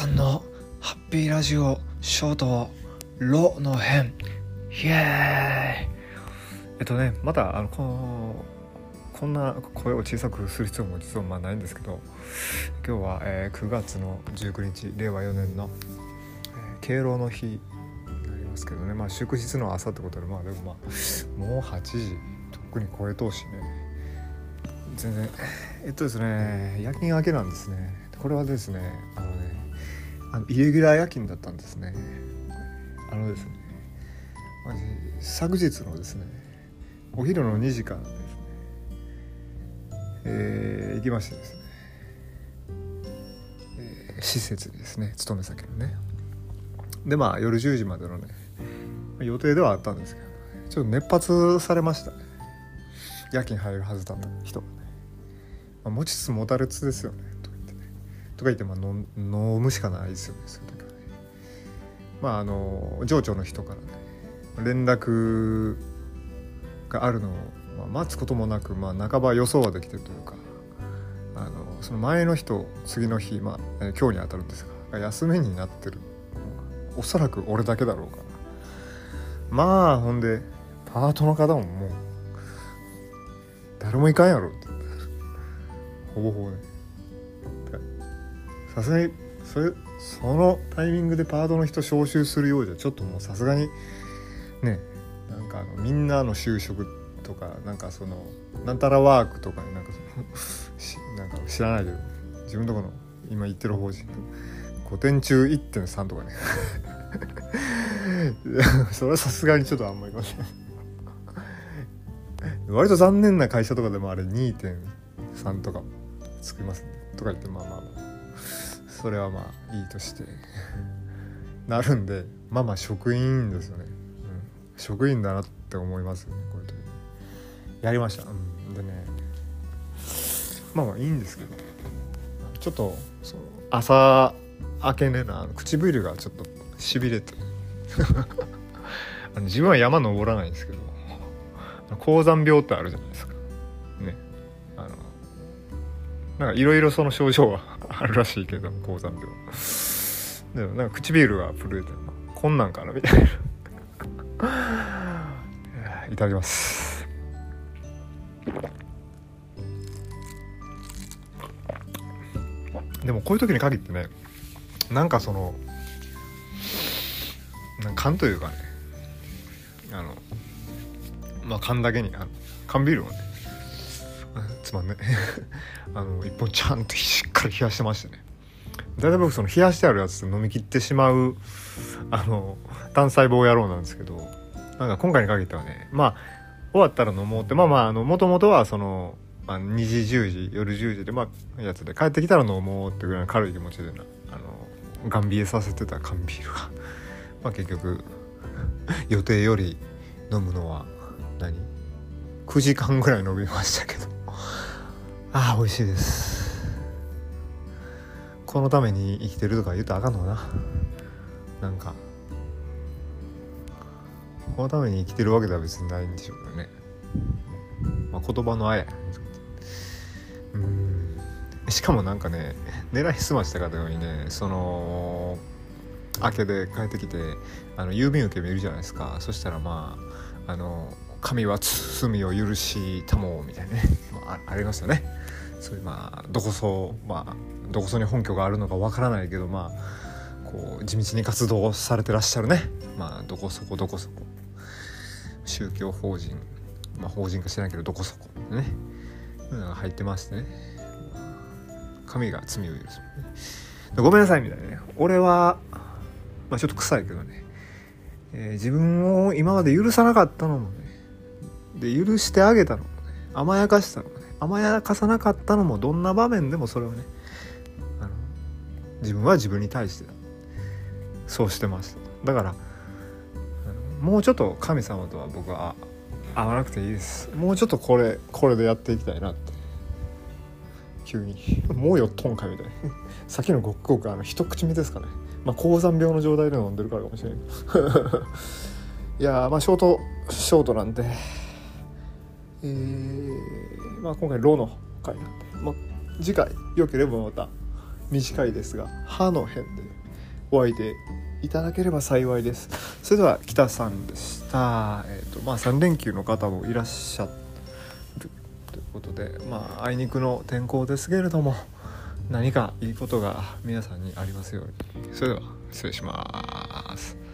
さんのハッピーラジオショートロの編、イエーイ。まだこんな声を小さくする必要も実はないんですけど、今日は9月の19日、令和4年の敬老の日になりますけどね、祝日の朝ってことで、でももう8時、特に声通しね、全然夜勤明けなんですね。これはですね、イレギュラー夜勤だったんですね。昨日のですね、お昼の2時からですね、行きましてですね、施設にですね、勤め先のね、で夜10時までのね予定ではあったんですけど、ちょっと熱発されましたね。夜勤入るはずだった人がね、持ちつ持たれつですよね、とか言って、飲むしかないですよね。上長の人からね連絡があるのを待つこともなく、半ば予想はできてるというか、その前の日と次の日、今日に当たるんですが、休みになってるのがおそらく俺だけだろうから、ほんでパートの方ももう誰もいかんやろって、ほぼほぼね、さすがにそのタイミングでパートの人招集するようじゃ、ちょっともうさすがにね、みんなの就職とか、そのなんたらワークとかに知らないけど、自分とこの今行ってる法人5点中 1.3 とかねそれはさすがにちょっとあんまりいません割と残念な会社とかでもあれ 2.3 とかつきますね、とか言って、それはいいとしてなるんで、職員ですよね、職員だなって思いますよね、こういう時に。やりました、でね、いいんですけど、ちょっとその朝明けねな、唇がちょっとしびれて自分は山登らないんですけど、高山病ってあるじゃないですかね、いろいろその症状はあるらしいけど、高山病でも唇が震えてる、こんなんかなみたいないただきます。でもこういう時に限ってね、その勘というかね、勘だけに缶ビールをね、つまんね一本ちゃんとしっかり冷やしてましてね。大体僕その冷やしてあるやつ飲み切ってしまう単細胞野郎なんですけど、今回に限ってはね、終わったら飲もうって、もともとはその、2時10時夜10時でやつで、帰ってきたら飲もうってぐらいの軽い気持ちでな、ガンビエさせてた缶ビールが結局予定より飲むのは9時間ぐらい飲みましたけど美味しいです。このために生きてるとか言うとあかんのかな、このために生きてるわけでは別にないんでしょうけどね、言葉のあや、しかも狙いすましたかのようにね、その明けで帰ってきて郵便受け見るじゃないですか。そしたら神は罪を許したもみたいなね、ありますよね。そういうどこそに本拠があるのかわからないけど、こう地道に活動されてらっしゃるね、どこそこ宗教法人、法人化してないけどどこそこね、入ってましてね、神が罪を許す、ごめんなさいみたいなね。俺はちょっと臭いけどね、自分を今まで許さなかったのもね、で許してあげたのもね、甘やかしたのもね、甘やかさなかったのも、どんな場面でもそれをね、自分は自分に対してそうしてました。だからもうちょっと神様とは僕は合わなくていいです。もうちょっとこれでやっていきたいなって。急にもうよっとんかみたいなさっきのごっくごく一口目ですかね、高山病の状態で飲んでるからかもしれないけどいやー、ショートなんで、今回ローの回なんで、次回良ければまた短いですが歯の辺でお会いでいただければ幸いです。それでは北さんでした。3連休の方もいらっしゃるということで、あいにくの天候ですけれども何かいいことが皆さんにありますように。それでは失礼します。